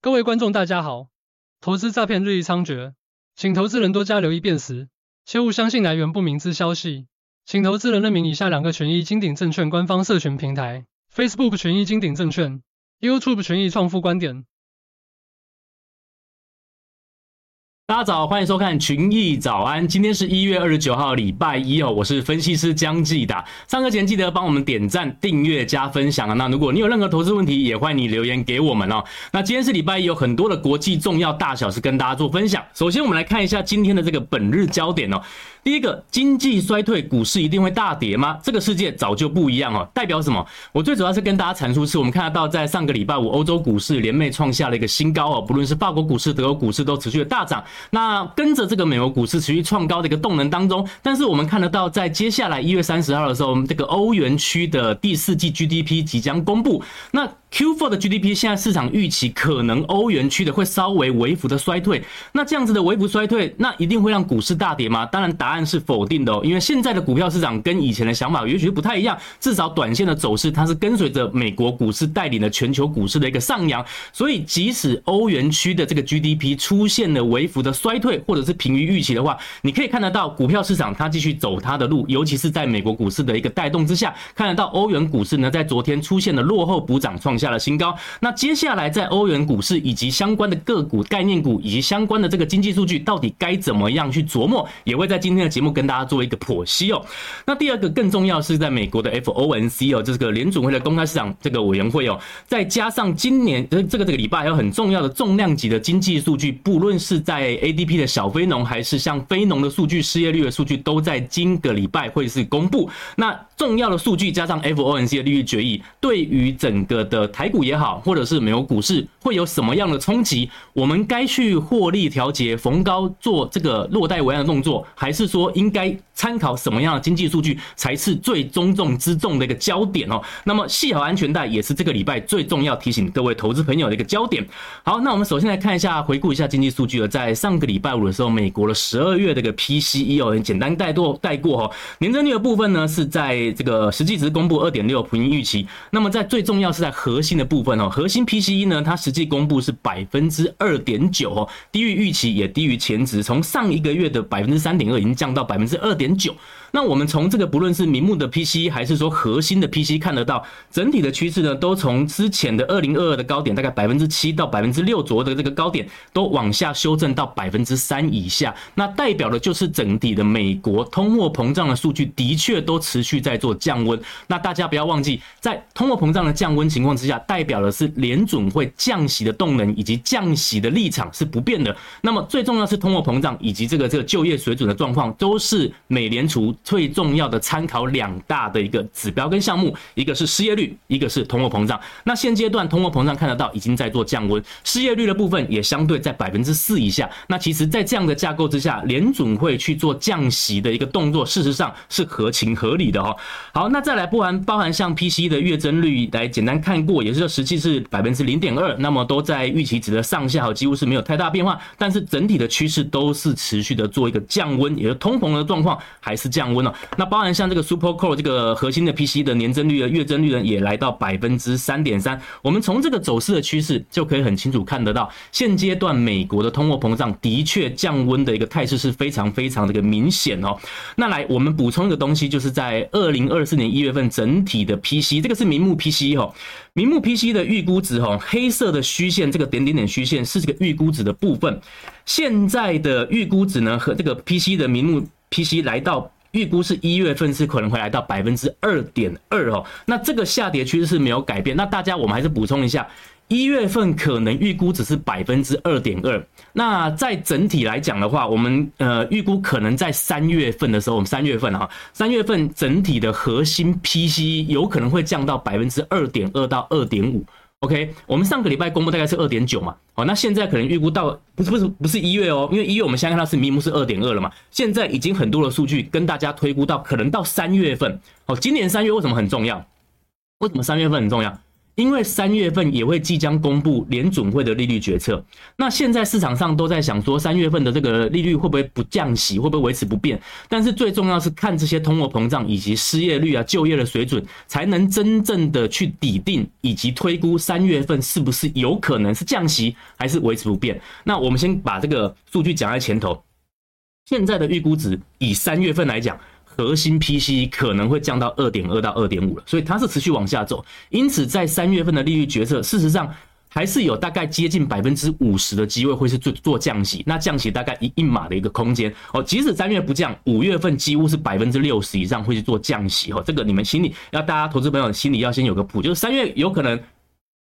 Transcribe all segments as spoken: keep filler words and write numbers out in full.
各位观众大家好，投资诈骗日益猖獗，请投资人多加留意辨识，切勿相信来源不明之消息。请投资人认明以下两个权益金鼎证券官方社群平台 ：Facebook 权益金鼎证券 ，YouTube 权益创富观点。大家早，欢迎收看群益早安。今天是一月二十九号，礼拜一哦，我是分析师江继达。上课前记得帮我们点赞、订阅、加分享啊。那如果你有任何投资问题，也欢迎你留言给我们哦。那今天是礼拜一，有很多的国际重要大小事跟大家做分享。首先，我们来看一下今天的这个本日焦点哦。第一个，经济衰退，股市一定会大跌吗？这个世界早就不一样哦。代表什么？我最主要是跟大家阐述是，我们看得到在上个礼拜五，欧洲股市联袂创下了一个新高哦，不论是法国股市、德国股市都持续的大涨。那跟着这个美国股市持续创高的一个动能当中，但是我们看得到，在接下来一月三十号的时候，我们这个欧元区的第四季 G D P 即将公布。那Q 四 的 G D P 现在市场预期可能欧元区的会稍微微幅的衰退，那这样子的微幅衰退，那一定会让股市大跌吗？当然答案是否定的哦，因为现在的股票市场跟以前的想法也许不太一样，至少短线的走势它是跟随着美国股市带领了全球股市的一个上扬，所以即使欧元区的这个 G D P 出现了微幅的衰退或者是平于预期的话，你可以看得到股票市场它继续走它的路，尤其是在美国股市的一个带动之下，看得到欧元股市呢在昨天出现了落后补涨创下了新高。那接下来在欧元股市以及相关的个股概念股以及相关的这个经济数据到底该怎么样去琢磨，也会在今天的节目跟大家做一个剖析哦。那第二个更重要是在美国的 F O M C 哦，这个联准会的公开市场这个委员会哦，再加上今年这个这个礼拜还有很重要的重量级的经济数据，不论是在 A D P 的小非农还是像非农的数据、失业率的数据，都在今个礼拜会是公布。那重要的数据加上 F O M C 的利率决议，对于整个的台股也好，或者是美国股市会有什么样的冲击？我们该去获利调节、逢高做这个落袋为安的动作，还是说应该参考什么样的经济数据才是最重中之重的一个焦点哦？那么系好安全带也是这个礼拜最重要提醒各位投资朋友的一个焦点。好，那我们首先来看一下，回顾一下经济数据了。在上个礼拜五的时候，美国的十二月的一个 P C E 哦，简单带过带过哦。年增率的部分呢是在这个实际值公布 二点六 平均预期。那么在最重要是在核心的部分哦，核心 P C E 呢，它实际公布是 百分之二点九 哦，低于预期也低于前值，从上一个月的 百分之三点二 已经降到 百分之二点九。那我们从这个不论是名目的 P C E 还是说核心的 P C E 看得到，整体的趋势呢都从之前的二零二二的高点大概 百分之七 到 百分之六 左右的这个高点都往下修正到 百分之三 以下，那代表的就是整体的美国通货膨胀的数据的确都持续在做降温。那大家不要忘记，在通货膨胀的降温情况之下，代表的是联准会降息的动能以及降息的立场是不变的。那么最重要是通货膨胀以及这个这个就业水准的状况都是美联储最重要的参考两大的一个指标跟项目，一个是失业率，一个是通货膨胀。那现阶段通货膨胀看得到已经在做降温，失业率的部分也相对在 百分之四 以下。那其实在这样的架构之下，联准会去做降息的一个动作，事实上是合情合理的哦。好，那再来不含包含像 P C E 的月增率来简单看过，也是实际是 百分之零点二， 那么都在预期值的上下，几乎是没有太大变化，但是整体的趋势都是持续的做一个降温，也就是通膨的状况还是降温哦。那包含像这个 Supercore 这个核心的 P C E 的年增率的月增率呢，也来到 百分之三点三。我们从这个走势的趋势就可以很清楚看得到，现阶段美国的通货膨胀的确降温的一个态势是非常非常的一个明显哦。那来我们补充一个东西，就是在二零二四年一月份整体的 P C E， 这个是名目 P C E 哦，名目 P C E 的预估值哦，黑色的虚线这个点点点虚线是这个预估值的部分。现在的预估值呢和这个 P C E 的名目。P C 来到预估是一月份是可能会来到 百分之二点二 哦，那这个下跌趋势是没有改变。那大家我们还是补充一下，一月份可能预估只是 百分之二点二， 那在整体来讲的话，我们呃预估可能在三月份的时候，我们三月份啊，三月份整体的核心 P C 有可能会降到 百分之二点二 到 二点五。OK， 我们上个礼拜公布大概是 二点九 嘛，好，那现在可能预估到不是不是不是一月哦，因为一月我们现在看到是明目是 二点二 了嘛，现在已经很多的数据跟大家推估到可能到三月份，好，今年三月为什么很重要？为什么三月份很重要？因为三月份也会即将公布联准会的利率决策。那现在市场上都在想说三月份的这个利率会不会不降息，会不会维持不变，但是最重要是看这些通货膨胀以及失业率啊、就业的水准，才能真正的去底定以及推估三月份是不是有可能是降息还是维持不变。那我们先把这个数据讲在前头，现在的预估值以三月份来讲，核心 P C E 可能会降到 二点二到二点五 了，所以它是持续往下走。因此在三月份的利率决策，事实上还是有大概接近 百分之五十 的机会会是做降息，那降息大概一码的一个空间哦。即使三月不降，五月份几乎是 百分之六十 以上会去做降息哦。这个你们心里要，大家投资朋友心里要先有个谱，就是三月有可能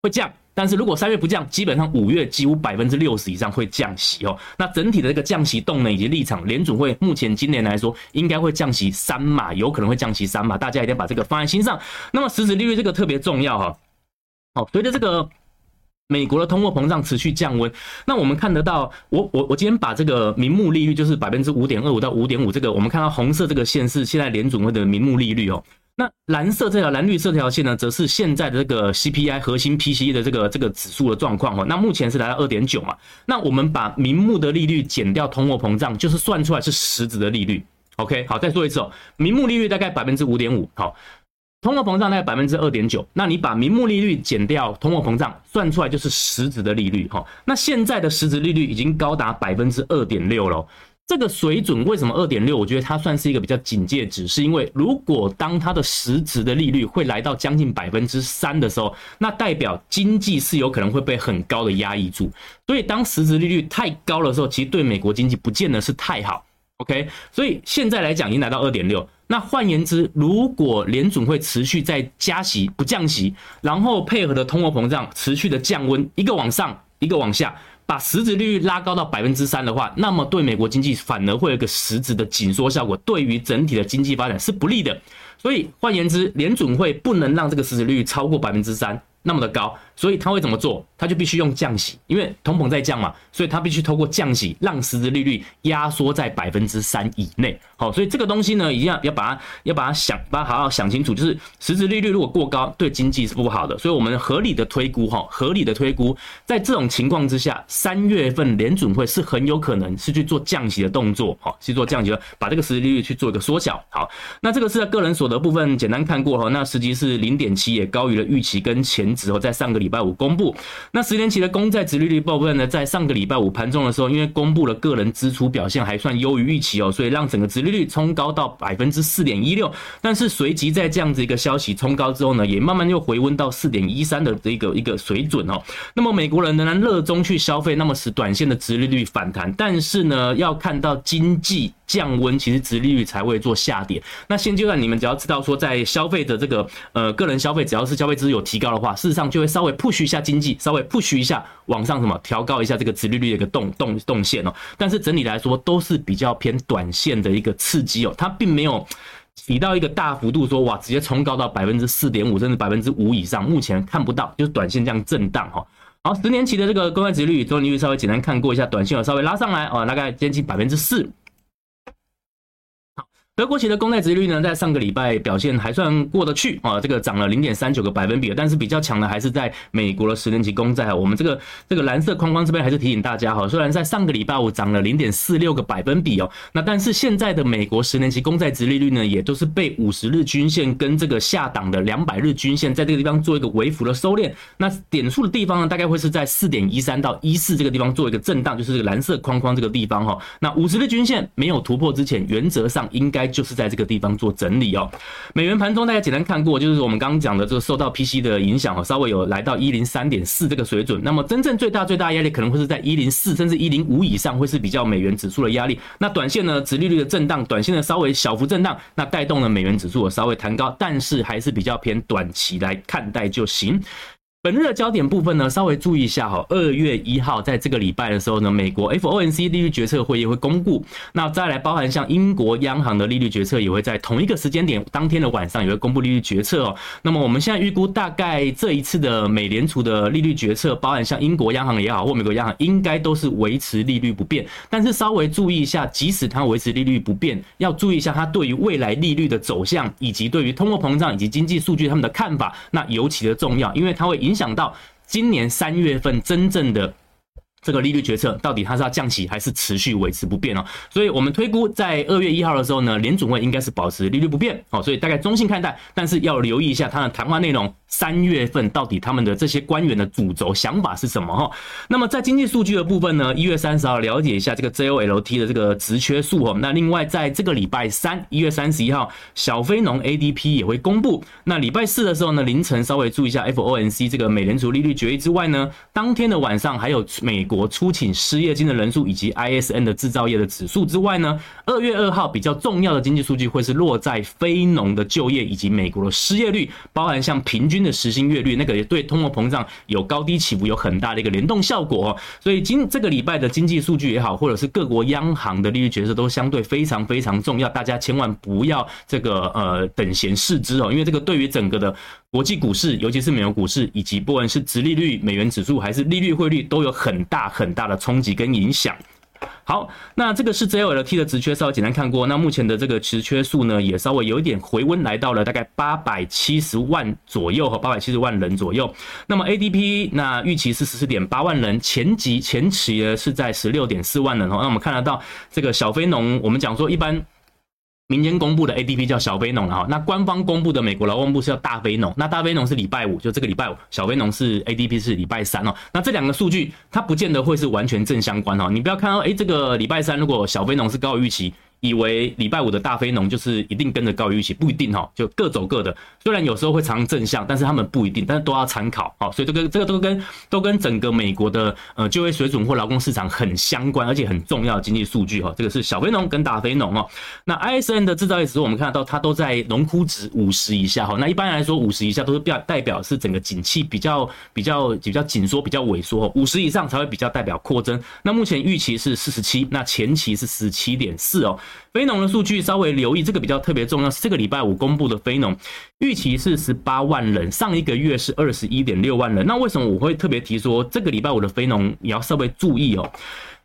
会降，但是如果三月不降，基本上五月几乎 百分之六十 以上会降息哦。那整体的这个降息动能以及立场，联准会目前今年来说应该会降息三码，有可能会降息三码，大家一定要把这个放在心上。那么实质利率这个特别重要哈、哦。好，随着这个美国的通货膨胀持续降温，那我们看得到，我我我今天把这个名目利率就是 百分之五点二五到五点五， 这个我们看到红色这个线是现在联准会的名目利率哦。那蓝色这条蓝绿色这条线呢，则是现在的这个 C P I 核心 P C E 的这个这个指数的状况哦。那目前是来到 二点九 嘛。那我们把名目的利率减掉通货膨胀，就是算出来是实质的利率。OK， 好，再说一次哦，名目利率大概 百分之五点五， 好，通货膨胀大概 百分之二点九， 那你把名目利率减掉通货膨胀，算出来就是实质的利率哦。那现在的实质利率已经高达 百分之二点六 了哦。这个水准为什么 二点六， 我觉得它算是一个比较警戒值，是因为如果当它的实质的利率会来到将近 百分之三 的时候，那代表经济是有可能会被很高的压抑住，所以当实质利率太高的时候，其实对美国经济不见得是太好。 OK， 所以现在来讲已经来到 二点六， 那换言之，如果联准会持续在加息不降息，然后配合的通货膨胀持续的降温，一个往上一个往下，把实质利率拉高到 百分之三 的话，那么对美国经济反而会有一个实质的紧缩效果，对于整体的经济发展是不利的。所以换言之，联准会不能让这个实质利率超过 百分之三 那么的高，所以他会怎么做？他就必须用降息，因为通膨在降嘛，所以他必须透过降息让实质利率压缩在 百分之三 以内。好，所以这个东西呢，一定要要把它要把它想把它好好想清楚，就是实质利率如果过高，对经济是不好的。所以我们合理的推估哈，合理的推估，在这种情况之下，三月份联准会是很有可能是去做降息的动作，哈，去做降息的，把这个实质利率去做一个缩小。好，那这个是在个人所得部分简单看过哈，那实际是 零点七 也高于了预期跟前值，在上个礼拜五公布。那十年期的公债殖利率部分呢，在上个礼拜五盘中的时候，因为公布了个人支出表现还算优于预期哦，所以让整个殖利率冲高到 百分之四点一六， 但是随即在这样子一个消息冲高之后呢，也慢慢又回温到 四点一三 的一个一个水准哦。那么美国人仍然热衷去消费，那么使短线的殖利率反弹，但是呢，要看到经济降温，其实殖利率才会做下跌。那现阶段你们只要知道说，在消费的这个呃个人消费，只要是消费支出有提高的话，事实上就会稍微 push 一下经济，稍微 push 一下往上，什么调高一下这个殖利率的一个动动动线哦。但是整体来说都是比较偏短线的一个刺激哦，它并没有起到一个大幅度说哇直接冲高到 百分之四点五 甚至 百分之五 以上，目前看不到，就是短线这样震荡哦。好，十年期的这个公债殖利率周利率稍微简单看过一下，短线有稍微拉上来哦，大概接近 百分之四。德国期的公债殖利率呢，在上个礼拜表现还算过得去啊，这个涨了 零点三九 个百分比，但是比较强的还是在美国的十年期公债。我们这个这个蓝色框框这边还是提醒大家哈，虽然在上个礼拜五涨了 零点四六 个百分比哦，那但是现在的美国十年期公债殖利率呢，也都是被五十日均线跟这个下档的两百日均线在这个地方做一个微幅的收敛，那点数的地方呢，大概会是在 四点一三到一四 这个地方做一个震荡，就是这个蓝色框框这个地方哈。那五十日均线没有突破之前，原则上应该就是在这个地方做整理哦。美元盘中大家简单看过，就是我们刚刚讲的这个受到 P C 的影响哦，稍微有来到 一零三点四 这个水准。那么真正最大最大压力可能会是在一零四甚至一零五以上，会是比较美元指数的压力。那短线呢，殖利率的震荡，短线的稍微小幅震荡，那带动了美元指数稍微弹高，但是还是比较偏短期来看待就行。本日的焦点部分呢，稍微注意一下哈。二月一号在这个礼拜的时候呢，美国 F O M C 利率决策会议会公布，那再来包含像英国央行的利率决策也会在同一个时间点，当天的晚上也会公布利率决策哦。那么我们现在预估大概这一次的美联储的利率决策，包含像英国央行也好或美国央行，应该都是维持利率不变，但是稍微注意一下，即使它维持利率不变，要注意一下它对于未来利率的走向，以及对于通货膨胀以及经济数据他们的看法，那尤其的重要，因为它会影响影响到今年三月份真正的这个利率决策到底它是要降息还是持续维持不变哦，所以我们推估在二月一号的时候呢，联准会应该是保持利率不变哦，所以大概中性看待，但是要留意一下它的谈话内容，三月份到底他们的这些官员的主轴想法是什么哦。那么在经济数据的部分呢，一月三十号了解一下这个 J O L T 的这个职缺数哦，那另外在这个礼拜三一月三十一号小非农 A D P 也会公布，那礼拜四的时候呢凌晨稍微注意一下 F O M C 这个美联储利率决议之外呢，当天的晚上还有美国国出请失业金的人数以及 I S M 的制造业的指数之外呢，二月二号比较重要的经济数据会是落在非农的就业以及美国的失业率，包含像平均的时薪月率，那个也对通货膨胀有高低起伏有很大的一个联动效果哦。所以今这个礼拜的经济数据也好，或者是各国央行的利率决策都相对非常非常重要，大家千万不要这个呃等闲视之哦，因为这个对于整个的国际股市，尤其是美国股市，以及不管是殖利率、美元指数还是利率汇率，都有很大很大的冲击跟影响。好，那这个是 J O L T 的职缺稍微简单看过，那目前的这个职缺数呢也稍微有一点回温，来到了大概八百七十万左右和八百七十万人左右。那么 A D P 那预期是 十四点八万人，前期前期呢是在 十六点四万人。那我们看得到这个小非农，我们讲说一般民间公布的 A D P 叫小非农了，那官方公布的美国劳工部是叫大非农，那大非农是礼拜五，就这个礼拜五，小非农是 A D P 是礼拜三哦。那这两个数据它不见得会是完全正相关哦，你不要看到哎、欸、这个礼拜三如果小非农是高于预期，以为礼拜五的大非农就是一定跟着高于预期，不一定哦，就各走各的。虽然有时候会常正向，但是他们不一定，但是都要参考哦。所以这个这个都跟都跟整个美国的呃就业水准或劳工市场很相关，而且很重要的经济数据哦。这个是小非农跟大非农哦。那 I S M 的制造业指数我们看得到它都在荣枯值五十以下哦。那一般来说五十以下都是代表是整个景气比较比较比较紧缩比较萎缩哦。五十以上才会比较代表扩增。那目前预期是四十七，那前期是 十七点四 哦。非农的数据稍微留意，这个比较特别重要，是这个礼拜五公布的非农预期是十八万人，上一个月是 二十一点六万人。那为什么我会特别提说这个礼拜五的非农也要稍微注意哦？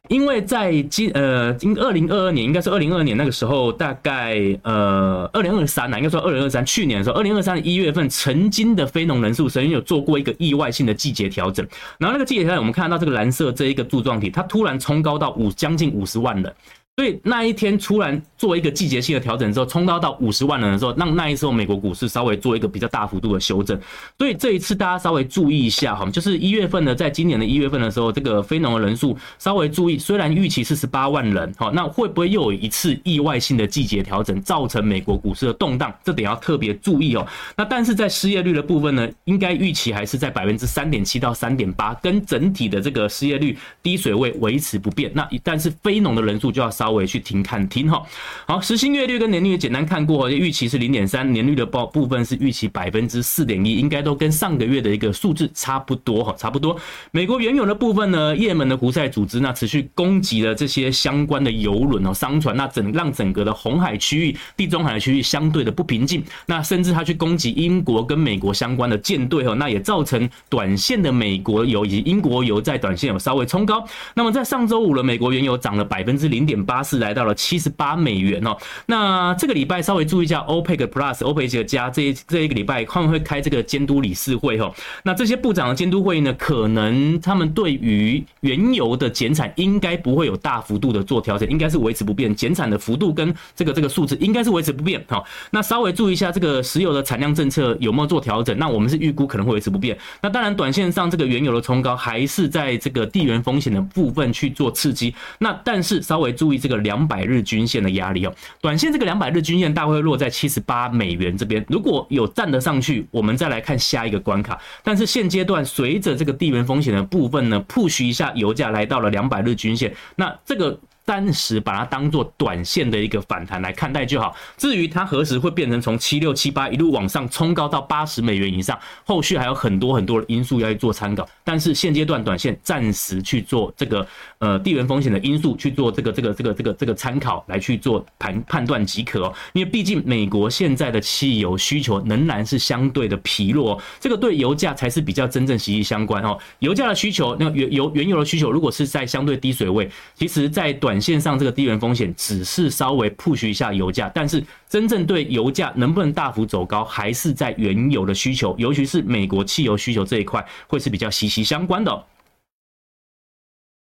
因为在呃二零二二年应该是二零二二年那个时候，大概呃二零二三啦，应该说二零二三去年的时候，二零二三年一月份曾经的非农人数曾经有做过一个意外性的季节调整，然后那个季节调整我们看到这个蓝色这一个柱状体，它突然冲高到将近五十万人，所以那一天突然做一个季节性的调整之后，冲高到五十万人的时候，让那一时候美国股市稍微做一个比较大幅度的修正。所以这一次大家稍微注意一下，就是一月份的，在今年的一月份的时候，这个非农的人数稍微注意，虽然预期是十八万人，那会不会又有一次意外性的季节调整，造成美国股市的动荡？这点要特别注意哦。那但是在失业率的部分呢，应该预期还是在 百分之三点七 到 百分之三点八， 跟整体的这个失业率低水位维持不变。那但是非农的人数就要稍微稍微去听看听哈。好，时薪月率跟年率也简单看过，预期是 零点三， 年率的部分是预期 百分之四点一， 应该都跟上个月的一个数字差不多差不多。美国原油的部分呢，也门的胡塞组织那持续攻击了这些相关的油轮商船，那整让整个的红海区域、地中海区域相对的不平静，那甚至他去攻击英国跟美国相关的舰队，那也造成短线的美国油以及英国油在短线有稍微冲高。那么在上周五的美国原油涨了 百分之零点八，来到了七十八美元哦。那这个礼拜稍微注意一下 OPEC Plus、OPEC 加这一这一个礼拜他们会开这个监督理事会哦。那这些部长的监督会议呢，可能他们对于原油的减产应该不会有大幅度的做调整，应该是维持不变，减产的幅度跟这个这个数字应该是维持不变哦。那稍微注意一下这个石油的产量政策有没有做调整？那我们是预估可能会维持不变。那当然，短线上这个原油的冲高还是在这个地缘风险的部分去做刺激。那但是稍微注意这个。这个两百日均线的压力哦，短线这个两百日均线大概会落在七十八美元这边，如果有站得上去，我们再来看下一个关卡。但是现阶段随着这个地缘风险的部分呢 ，push 一下油价来到了两百日均线，那这个暂时把它当做短线的一个反弹来看待就好。至于它何时会变成从七六七八一路往上冲高到八十美元以上，后续还有很多很多的因素要去做参考。但是现阶段短线暂时去做这个呃地缘风险的因素去做这个这个这个这个这个参考来去做判判断即可哦。因为毕竟美国现在的汽油需求仍然是相对的疲弱哦，这个对油价才是比较真正息息相关哦。油价的需求，那原油原油的需求如果是在相对低水位，其实在短短线上这个地缘风险只是稍微 push 一下油价，但是真正对油价能不能大幅走高，还是在原油的需求，尤其是美国汽油需求这一块，会是比较息息相关的哦。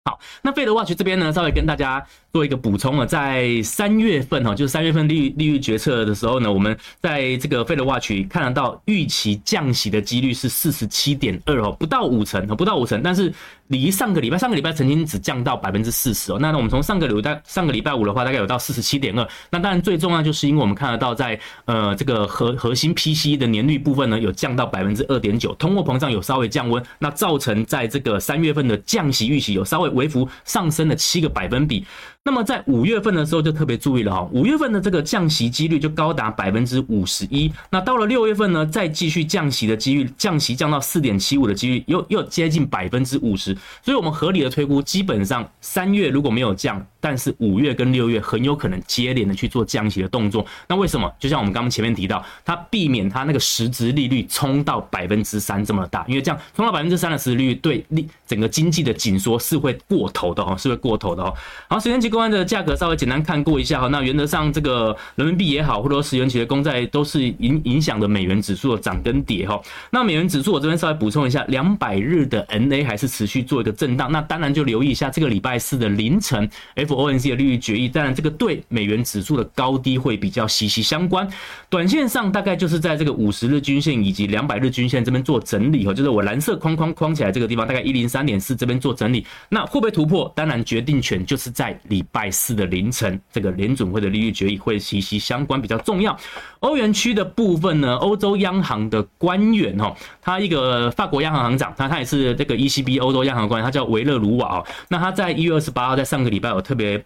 好，那 Fed Watch 这边呢，稍微跟大家做一个补充了，在三月份哈，就是三月份利率利率决策的时候呢，我们在这个 Fed Watch 看得到预期降息的几率是 百分之四十七点二 哦，不到五成，不到五成，但是离上个礼拜上个礼拜曾经只降到 百分之四十 哦，那我们从上个礼拜上个礼拜五的话，大概有到 百分之四十七点二， 那当然最重要就是因为我们看得到在呃这个核核心 P C E 的年率部分呢，有降到 百分之二点九， 通货膨胀有稍微降温，那造成在这个三月份的降息预期有稍微微幅上升了七个百分比。那么在五月份的时候就特别注意了哈，五月份的这个降息几率就高达 百分之五十一， 那到了六月份呢，再继续降息的几率，降息降到 四点七五 的几率又又接近 百分之五十， 所以我们合理的推估，基本上三月如果没有降，但是五月跟六月很有可能接连的去做降息的动作。那为什么？就像我们刚刚前面提到，它避免它那个实质利率冲到 百分之三 这么大，因为这样冲到 百分之三 的实质利率对整个经济的紧缩是会过头的哦，是会过头的哦。好，时间期公债的价格稍微简单看过一下，那原则上这个人民币也好，或者十元期的公债都是影响的美元指数的涨跟跌。那美元指数我这边稍微补充一下，两百日的 N A 还是持续做一个震荡，那当然就留意一下这个礼拜四的凌晨 F O M C 的利率决议，当然这个对美元指数的高低会比较息息相关。短线上大概就是在这个五十日均线以及两百日均线这边做整理，就是我蓝色框框框起来这个地方大概 一零三点四 这边做整理，那会不会突破，当然决定权就是在里礼拜四的凌晨，这个联准会的利率决议会息息相关，比较重要。欧元区的部分呢，欧洲央行的官员哈，他一个法国央行行长，他他也是这个 E C B 欧洲央行官员，他叫维勒鲁瓦哦。那他在一月二十八号，在上个礼拜有特别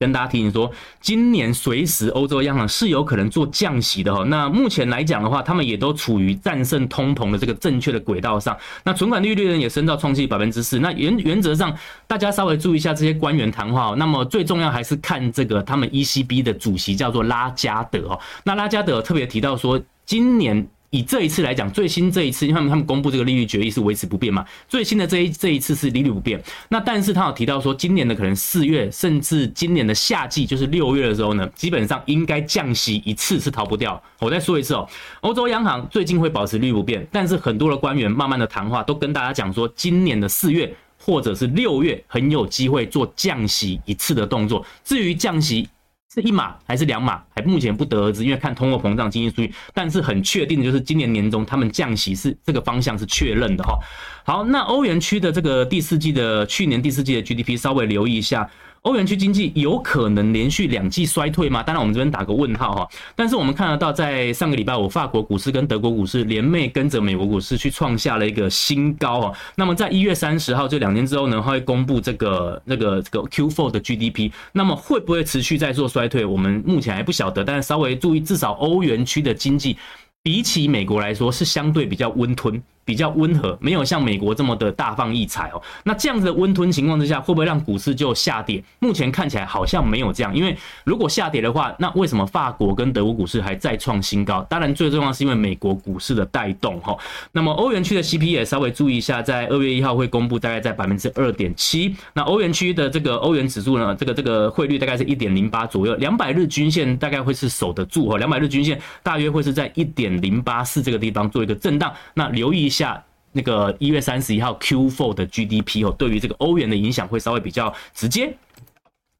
跟大家提醒说，今年随时欧洲央行是有可能做降息的哈。那目前来讲的话，他们也都处于战胜通膨的这个正确的轨道上。那存款利率呢也升到创纪 百分之四。那原原则上，大家稍微注意一下这些官员谈话。那么最重要还是看这个他们 E C B 的主席叫做拉加德哦。那拉加德特别提到说，今年以这一次来讲，最新这一次，因为他们他们公布这个利率决议是维持不变嘛，最新的这一这一次是利率不变。那但是他有提到说，今年的可能四月，甚至今年的夏季，就是六月的时候呢，基本上应该降息一次是逃不掉。我再说一次哦，欧洲央行最近会保持利率不变，但是很多的官员慢慢的谈话都跟大家讲说，今年的四月或者是六月很有机会做降息一次的动作。至于降息是一码还是两码，还目前不得而知，因为看通货膨胀经济数据。但是很确定的就是，今年年中他们降息是这个方向是确认的哈。好，那欧元区的这个第四季的去年第四季的 G D P 稍微留意一下，欧元区经济有可能连续两季衰退吗？当然我们这边打个问号哈。但是我们看得到，在上个礼拜五，法国股市跟德国股市联袂跟着美国股市去创下了一个新高哈。那么在一月三十号这两天之后呢，会公布这个那、这个这个 Q 四 的 G D P， 那么会不会持续在做衰退？我们目前还不晓得，但是稍微注意，至少欧元区的经济比起美国来说是相对比较温吞。比较温和，没有像美国这么的大放异彩哦。那这样子的温吞情况之下，会不会让股市就下跌？目前看起来好像没有这样，因为如果下跌的话，那为什么法国跟德国股市还再创新高？当然，最重要是因为美国股市的带动哈。那么欧元区的 C P I 也稍微注意一下，在二月一号会公布，大概在 百分之二点七。那欧元区的这个欧元指数呢，这个这个汇率大概是 一点零八 左右，两百日均线大概会是守得住哦，两百日均线大约会是在 一点零八四 这个地方做一个震荡。那留意一下。下那个一月三十一号 Q 四 的 G D P 哦，对于这个欧元的影响会稍微比较直接。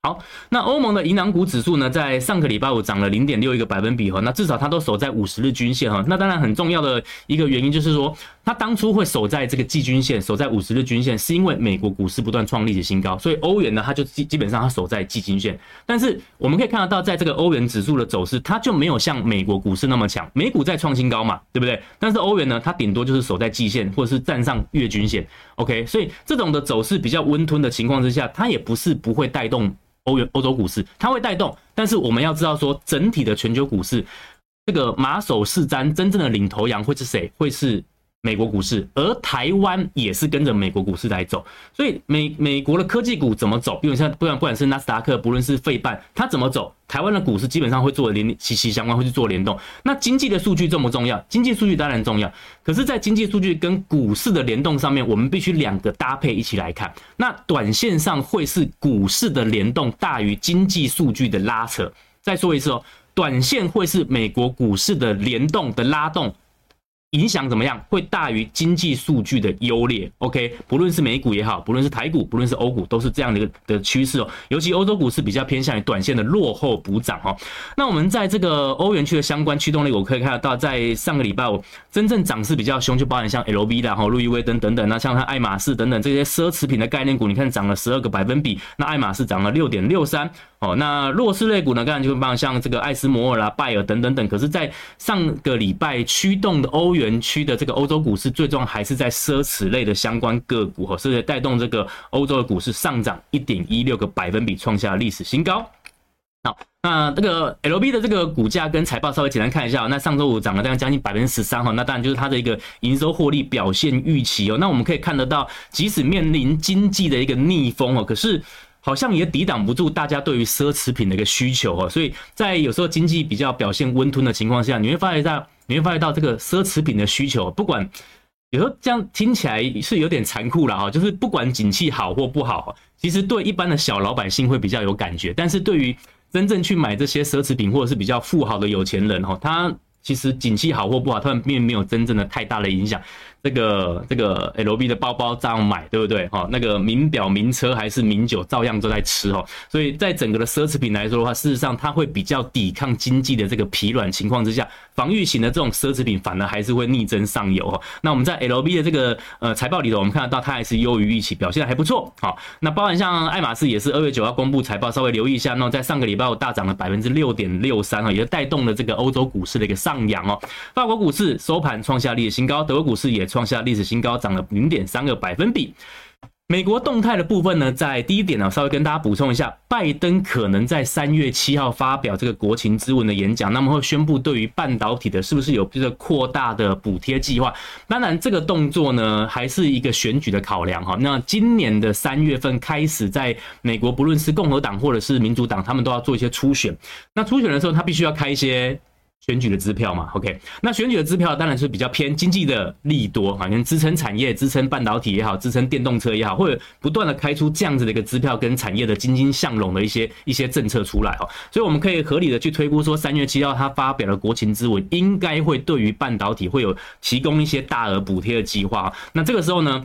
好，那欧盟的银行股指数呢，在上个礼拜五涨了 零点六一 个百分比，那至少它都守在五十日均线，那当然很重要的一个原因就是说，它当初会守在这个季均线，守在五十日均线，是因为美国股市不断创历史新高，所以欧元呢，它就基本上它守在季均线。但是我们可以看得到，在这个欧元指数的走势，它就没有像美国股市那么强，美股在创新高嘛，对不对？但是欧元呢，它顶多就是守在季线或者是站上月均线 ，OK， 所以这种的走势比较温吞的情况之下，它也不是不会带动欧元、欧洲股市，它会带动，但是我们要知道说，整体的全球股市，这个马首是瞻，真正的领头羊会是谁？会是美国股市，而台湾也是跟着美国股市来走。所以美美国的科技股怎么走，比如像不管是纳斯达克，不论是费半，它怎么走，台湾的股市基本上会做联息息相关，会去做联动。那经济的数据重不重要？经济数据当然重要，可是在经济数据跟股市的联动上面，我们必须两个搭配一起来看。那短线上会是股市的联动大于经济数据的拉扯。再说一次哦，短线会是美国股市的联动的拉动影响怎么样，会大于经济数据的优劣。 OK， 不论是美股也好，不论是台股，不论是欧股，都是这样的一个趋势哦。尤其欧洲股市比较偏向于短线的落后补涨哦。那我们在这个欧元区的相关驱动力，我可以看到在上个礼拜哦，真正涨势比较凶，就包含像 L V 啦、路易威登等等，那像它爱马仕等等这些奢侈品的概念股，你看涨了十二个百分比，那爱马仕涨了 六点六三。哦，那弱势类股呢，刚才就会帮像这个艾斯摩尔啦、拜尔等等等，可是在上个礼拜驱动的欧元区的这个欧洲股市，最终还是在奢侈类的相关个股，哦，是带动这个欧洲的股市上涨 一点一六个百分比，创下历史新高。好，那这个 L V 的这个股价跟财报稍微简单看一下，哦，那上周五涨了大概将近 百分之十三，哦，那当然就是它的一个营收获利表现预期哦。那我们可以看得到，即使面临经济的一个逆风哦，可是好像也抵挡不住大家对于奢侈品的一个需求哦，所以在有时候经济比较表现温吞的情况下，你会发觉到，你会发觉到这个奢侈品的需求，不管有时候这样听起来是有点残酷啦，就是不管景气好或不好，其实对一般的小老百姓会比较有感觉，但是对于真正去买这些奢侈品或者是比较富豪的有钱人哦，他其实景气好或不好，他们并没有真正的太大的影响。这个这个 L V 的包包照样买，对不对？哦，那个名表、名车还是名酒，照样都在吃哦。所以在整个的奢侈品来说的话，事实上它会比较抵抗经济的这个疲软情况之下，防御型的这种奢侈品反而还是会逆增上游哦。那我们在 L V 的这个呃财报里头，我们看得到它还是优于预期，表现还不错。好，那包含像爱马仕也是二月九号要公布财报，稍微留意一下。那在上个礼拜我大涨了 百分之六点六三 哦，也带动了这个欧洲股市的一个上。哦，法国股市收盘创下历史新高，德国股市也创下历史新高，涨了 零点三个百分比。美国动态的部分呢，在第一点呢，稍微跟大家补充一下，拜登可能在三月七号发表这个国情咨文的演讲，那么会宣布对于半导体的是不是有这个扩大的补贴计划。当然这个动作呢，还是一个选举的考量哈。那今年的三月份开始，在美国不论是共和党或者是民主党，他们都要做一些初选。那初选的时候，他必须要开一些选举的支票嘛 ，OK， 那选举的支票当然是比较偏经济的利多，好像支撑产业、支撑半导体也好，支撑电动车也好，或者不断的开出这样子的一个支票跟产业的欣欣向荣的一些一些政策出来哦，所以我们可以合理的去推估说，三月七号他发表了国情咨文，应该会对于半导体会有提供一些大额补贴的计划。那这个时候呢？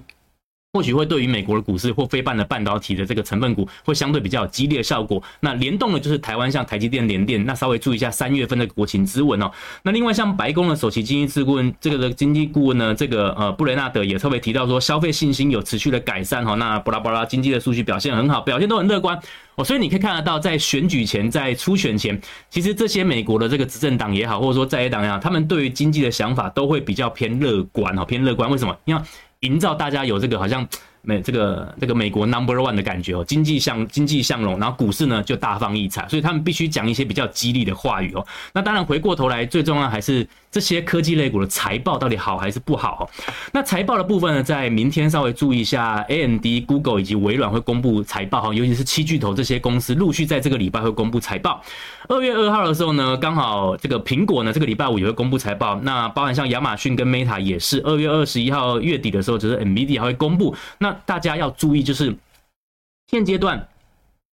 或许会对于美国的股市或非半的半导体的这个成分股会相对比较有激烈的效果。那联动的就是台湾像台积电、联电，那稍微注意一下三月份的国情咨文哦。那另外像白宫的首席经济顾问，这个经济顾问呢，这个呃布雷纳德也稍微提到说，消费信心有持续的改善哦。那巴拉巴拉经济的数据表现很好，表现都很乐观哦。所以你可以看得到，在选举前、在初选前，其实这些美国的这个执政党也好，或者说在野党也好，他们对于经济的想法都会比较偏乐观哦，偏乐观。为什么？因为营造大家有这个好像美这个这个美国 number one 的感觉哦，经济向经济向荣，然后股市呢就大放异彩，所以他们必须讲一些比较激励的话语哦。那当然回过头来，最重要还是这些科技类股的财报到底好还是不好哦。那财报的部分呢，在明天稍微注意一下 ，A M D、Google 以及微软会公布财报哦，尤其是七巨头这些公司陆续在这个礼拜会公布财报。二月二号的时候呢，刚好这个苹果呢这个礼拜五也会公布财报，那包含像亚马逊跟 Meta 也是二月二十一号月底的时候，就是 NVIDIA 还会公布。那大家要注意，就是现阶段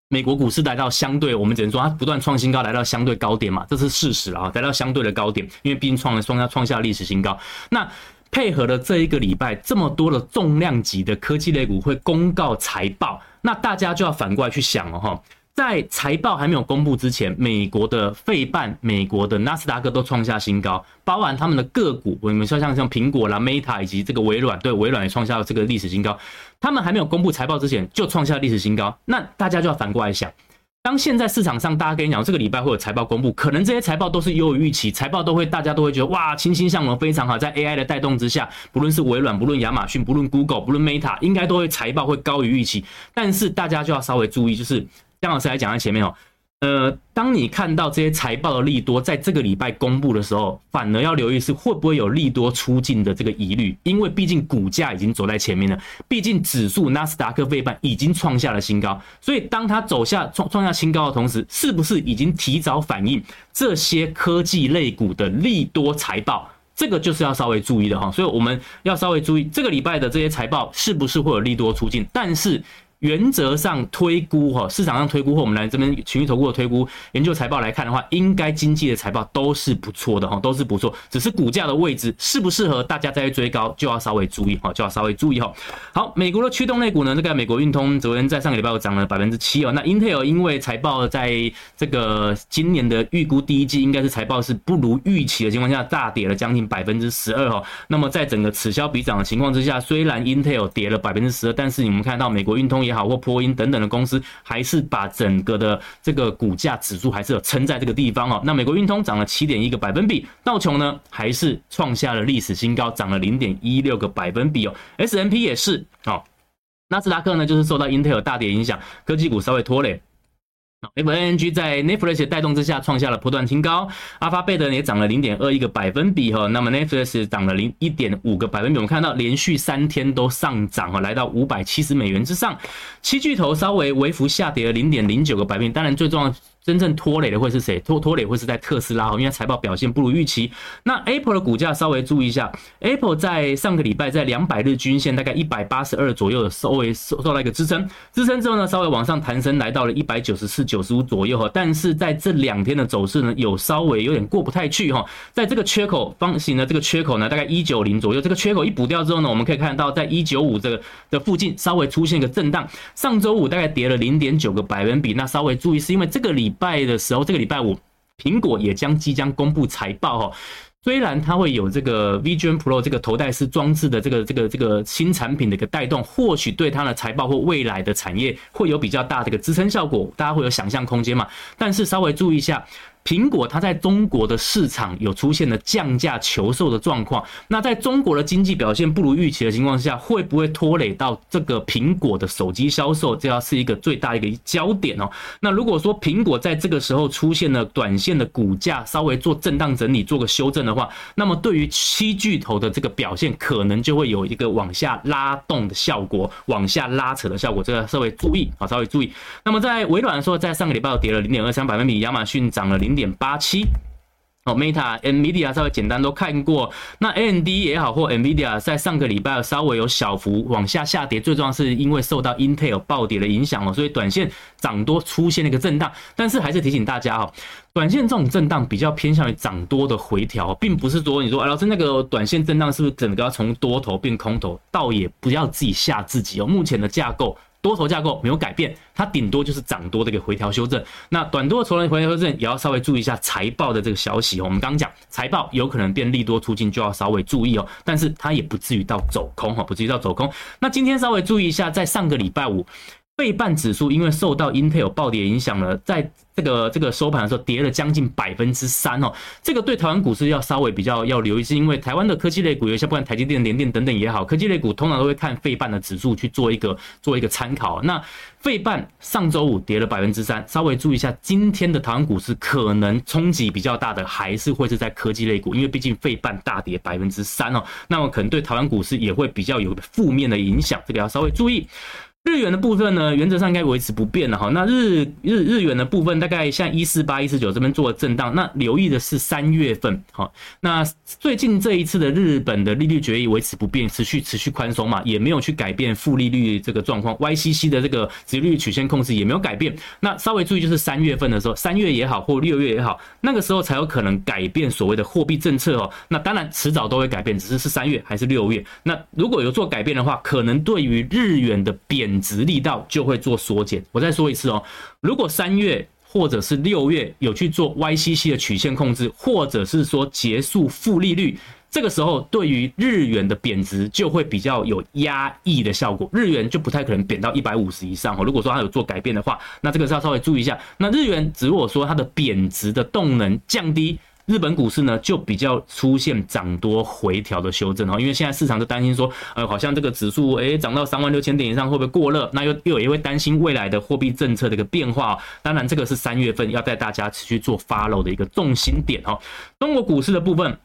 美国股市来到相对，我们只能说它不断创新高，来到相对高点嘛，这是事实啊，来到相对的高点，因为毕竟创了创创下历史新高。那配合了这一个礼拜这么多的重量级的科技类股会公告财报，那大家就要反过来去想哦。在财报还没有公布之前，美国的费半、美国的纳斯达克都创下新高，包含他们的个股，我们说像像苹果啦、Meta 以及这个微软，对，微软也创下了这个历史新高。他们还没有公布财报之前就创下历史新高，那大家就要反过来想，当现在市场上大家跟你讲这个礼拜会有财报公布，可能这些财报都是优于预期，财报都会大家都会觉得哇，欣欣向荣，非常好。在 A I 的带动之下，不论是微软、不论亚马逊、不论 Google、不论 Meta， 应该都会财报会高于预期。但是大家就要稍微注意，就是。江老师还讲在前面哦，呃，当你看到这些财报的利多在这个礼拜公布的时候，反而要留意是会不会有利多出尽的这个疑虑，因为毕竟股价已经走在前面了，毕竟指数纳斯达克费半已经创下了新高，所以当它走下创创下新高的同时，是不是已经提早反映这些科技类股的利多财报？这个就是要稍微注意的哈，所以我们要稍微注意这个礼拜的这些财报是不是会有利多出尽，但是原则上推估哈，市场上推估或我们来这边群益投顾的推估研究财报来看的话，应该经济的财报都是不错的哈，都是不错，只是股价的位置适不适合大家再去追高，就要稍微注意哈，就要稍微注意哈。好，美国的驱动类股呢，这个美国运通昨天在上个礼拜有涨了 百分之七 哦，那英特尔因为财报在这个今年的预估第一季应该是财报是不如预期的情况下大跌了将近 百分之十二 哦，那么在整个此消彼长的情况之下，虽然英特尔跌了 百分之十二， 但是你们看到美国运通也好或波音等等的公司还是把整个的这个股价指数还是有撑在这个地方哦。那美国运通涨了 七点一 个百分比，道琼呢还是创下了历史新高，涨了 零点一六 个百分比哦。S and P 也是哦。纳斯达克呢就是受到英特尔大跌影响，科技股稍微拖累。F N G 在 Netflix 带动之下创下了波段新高， Alphabet 也涨了 零点二一 个百分比，那么 Netflix 涨了 零点一五 个百分比，我们看到连续三天都上涨，来到五百七十美元之上。七巨头稍微微幅下跌了 零点零九 个百分比，当然最重要真正拖累的会是谁？拖拖累会是在特斯拉，因为财报表现不如预期。那 Apple 的股价稍微注意一下 ，Apple 在上个礼拜在两百日均线大概一百八十二左右的稍微受到了一个支撑，支撑之后呢，稍微往上弹升，来到了一百九十四、一百九十五左右。但是在这两天的走势呢，有稍微有点过不太去哈。在这个缺口方形的这个缺口呢，大概一百九十左右，这个缺口一补掉之后呢，我们可以看到在一百九十五这个的附近稍微出现一个震荡。上周五大概跌了 零点九 个百分比，那稍微注意是因为这个礼。礼拜的时候，这个礼拜五，苹果也将即将公布财报哦。虽然它会有这个 Vision Pro 这个头戴式装置的这个这个这个新产品的一个带动，或许对它的财报或未来的产业会有比较大的一个支撑效果，大家会有想象空间嘛？但是稍微注意一下。苹果它在中国的市场有出现了降价求售的状况，那在中国的经济表现不如预期的情况下，会不会拖累到这个苹果的手机销售？这要是一个最大的一个焦点哦。那如果说苹果在这个时候出现了短线的股价稍微做震荡整理，做个修正的话，那么对于七巨头的这个表现，可能就会有一个往下拉动的效果，往下拉扯的效果，这个稍微注意啊，稍微注意。那么在微软的时候，在上个礼拜跌了 零点二三 百分比，亚马逊涨了零点八七， Meta、NVIDIA 稍微简单都看过，那 A M D 也好或 NVIDIA 在上个礼拜稍微有小幅往下下跌，最重要是因为受到 Intel 暴跌的影响哦，所以短线涨多出现了一个震荡，但是还是提醒大家哦，短线这种震荡比较偏向于涨多的回调，并不是说你说、哎、老师那个短线震荡是不是整个要从多头变空头，倒也不要自己吓自己哦，目前的架构。多头架构没有改变，它顶多就是涨多的一个回调修正。那短多的回调修正也要稍微注意一下财报的这个消息。我们刚讲财报有可能变利多出尽，就要稍微注意哦。但是它也不至于到走空哈，不至于到走空。那今天稍微注意一下，在上个礼拜五，费半指数因为受到 Intel 暴跌影响了，在这个这个收盘的时候跌了将近 百分之三 哦。这个对台湾股市要稍微比较要留意，是因为台湾的科技类股有一些，不管台积电、联电等等也好，科技类股通常都会看费半的指数去做一个做一个参考。那费半上周五跌了 百分之三， 稍微注意一下今天的台湾股市可能冲击比较大的还是会是在科技类股，因为毕竟费半大跌 百分之三 哦，那么可能对台湾股市也会比较有负面的影响，这个要稍微注意。日元的部分呢，原则上应该维持不变了哈。那日日日元的部分大概像一四八、一四九这边做了震荡。那留意的是三月份，好，那最近这一次的日本的利率决议维持不变，持续持续宽松嘛，也没有去改变负利率这个状况。Y C C 的这个殖利率曲线控制也没有改变。那稍微注意就是三月份的时候，三月也好或六月也好，那个时候才有可能改变所谓的货币政策哦。那当然迟早都会改变，只是是三月还是六月。那如果有做改变的话，可能对于日元的贬贬值力道就会做缩减。我再说一次哦，如果三月或者是六月有去做 Y C C 的曲线控制，或者是说结束负利率，这个时候对于日元的贬值就会比较有压抑的效果，日元就不太可能贬到一百五十以上哦。如果说它有做改变的话，那这个是要稍微注意一下。那日元只如果说它的贬值的动能降低，日本股市呢就比较出现涨多回调的修正，因为现在市场就担心说，呃，好像这个指数哎涨到三万六千点以上会不会过热？那又又也会担心未来的货币政策的一个变化。当然，这个是三月份要带大家去做 follow 的一个重心点。中国股市的部分。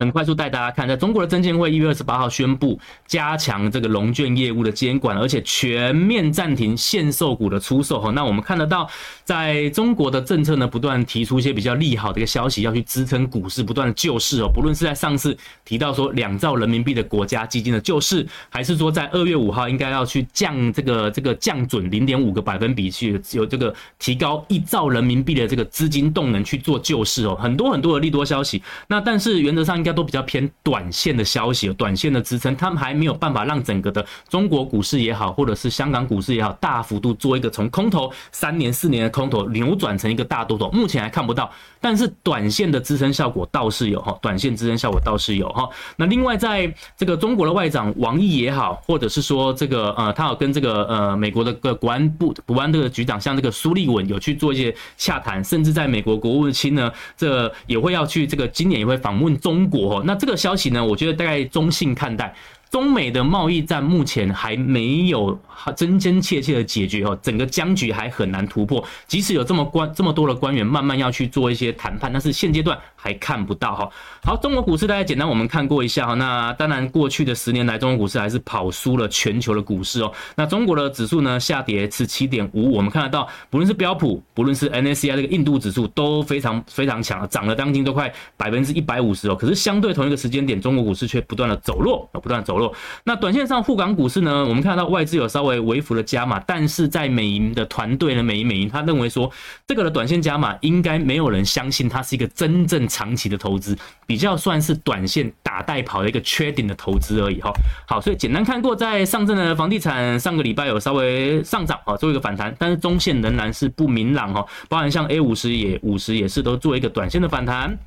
很快速带大家看，在中国的证监会一月二十八号宣布加强这个融券业务的监管，而且全面暂停限售股的出售。那我们看得到，在中国的政策呢不断提出一些比较利好的一个消息，要去支撑股市不断的救市。不论是在上次提到说两兆人民币的国家基金的救市，还是说在二月五号应该要去降这个这个降准 零点五个百分比，去有这个提高一兆人民币的这个资金动能去做救市。很多很多的利多消息。那但是原则上。应该都比较偏短线的消息，短线的支撑，他们还没有办法让整个的中国股市也好，或者是香港股市也好，大幅度做一个从空头三年四年的空头扭转成一个大多头，目前还看不到。但是短线的支撑效果倒是有，短线支撑效果倒是有。那另外在这个中国的外长王毅也好，或者是说这个呃，他有跟这个呃美国的国安部国安这个局长，像这个苏利文有去做一些洽谈，甚至在美国国务卿呢，这也会要去这个今年也会访问中国。那这个消息呢，我觉得大概中性看待。中美的贸易战目前还没有真真切切的解决，整个僵局还很难突破。即使有这么官这么多的官员慢慢要去做一些谈判，但是现阶段还看不到。好，中国股市大概简单我们看过一下。那当然过去的十年来，中国股市还是跑输了全球的股市。那中国的指数呢下跌 百分之七点五， 我们看得到，不论是标普，不论是 N A C I 这个印度指数都非常非常强，涨了当今都快 百分之一百五十。可是相对同一个时间点，中国股市却不断的走弱，不断的走弱。那短线上沪港股市呢，我们看到外资有稍微微幅的加码，但是在美银的团队呢，美银美银他认为说，这个的短线加码应该没有人相信它是一个真正长期的投资，比较算是短线打带跑的一个 trading 的投资而已。好，所以简单看过，在上证的房地产上个礼拜有稍微上涨做一个反弹，但是中线仍然是不明朗，包含像 A 五十 也五十也是都做一个短线的反弹。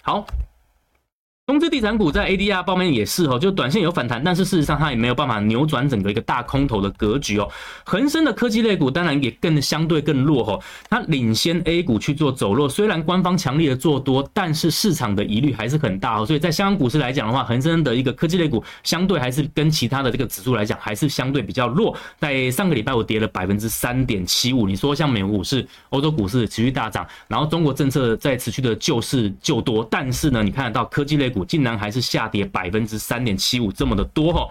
好，中资地产股在 A D R 方面也是哦，就短线有反弹，但是事实上它也没有办法扭转整个一个大空头的格局哦。恒生的科技类股当然也更相对更弱哦，它领先 A 股去做走弱，虽然官方强力的做多，但是市场的疑虑还是很大哦。所以在香港股市来讲的话，恒生的一个科技类股相对还是跟其他的这个指数来讲还是相对比较弱。在上个礼拜我跌了 百分之三点七五， 你说像美国股市、欧洲股市持续大涨，然后中国政策在持续的救市救多，但是呢，你看得到科技类股竟然还是下跌 百分之三点七五 这么的多哦。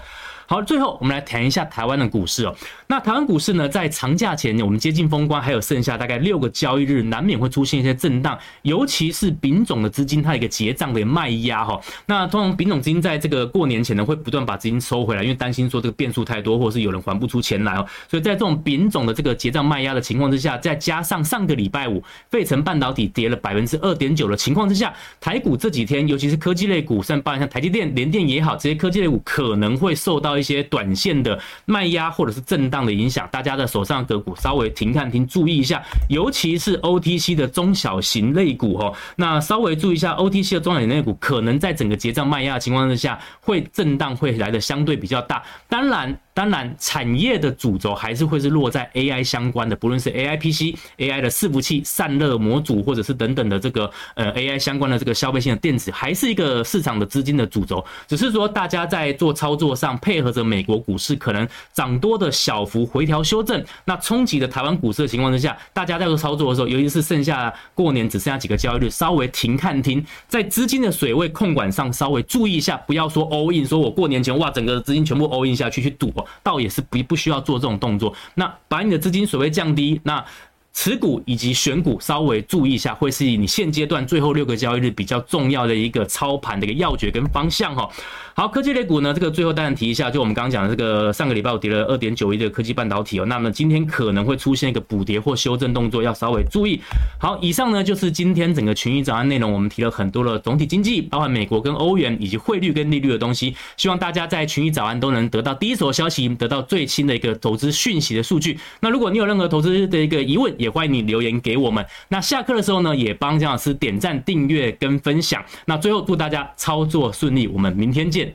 好，最后我们来谈一下台湾的股市哦。那台湾股市呢，在长假前我们接近封关，还有剩下大概六个交易日，难免会出现一些震荡，尤其是丙种的资金，它有一个结账的卖压哈。那通常丙种资金在这个过年前呢，会不断把资金收回来，因为担心说这个变数太多，或者是有人还不出钱来哦。所以在这种丙种的这个结账卖压的情况之下，再加上上个礼拜五费城半导体跌了 百分之二点九 的情况之下，台股这几天，尤其是科技类股，像包含像台积电、联电也好，这些科技类股可能会受到一些短线的卖压或者是震荡的影响，大家的手上的个股稍微停看停，注意一下，尤其是 O T C 的中小型类股哦，那稍微注意一下 O T C 的中小型类股，可能在整个结账卖压的情况之下，会震荡会来的相对比较大。当然，当然产业的主轴还是会是落在 A I 相关的，不论是 A I P C、A I 的伺服器、散热模组，或者是等等的这个呃 A I 相关的这个消费性的电子，还是一个市场的资金的主轴。只是说大家在做操作上配合。或者美国股市可能涨多的小幅回调修正，那冲击的台湾股市的情况之下，大家在做操作的时候，尤其是剩下过年只剩下几个交易日，稍微停看停，在资金的水位控管上稍微注意一下，不要说 all in， 说我过年前哇整个资金全部 all in 下去去赌，倒也是不不需要做这种动作。那把你的资金水位降低，那持股以及选股稍微注意一下，会是你现阶段最后六个交易日比较重要的一个操盘的一个要诀跟方向哦。好，科技类股呢，这个最后当然提一下，就我们刚刚讲的这个上个礼拜我跌了 二点九一 的科技半导体哦，那么今天可能会出现一个补跌或修正动作，要稍微注意。好，以上呢就是今天整个群益早安内容，我们提了很多的总体经济，包含美国跟欧元以及汇率跟利率的东西，希望大家在群益早安都能得到第一手消息，得到最新的一个投资讯息的数据。那如果你有任何投资的一个疑问，也欢迎你留言给我们。那下课的时候呢，也帮姜老师点赞、订阅跟分享。那最后祝大家操作顺利，我们明天见。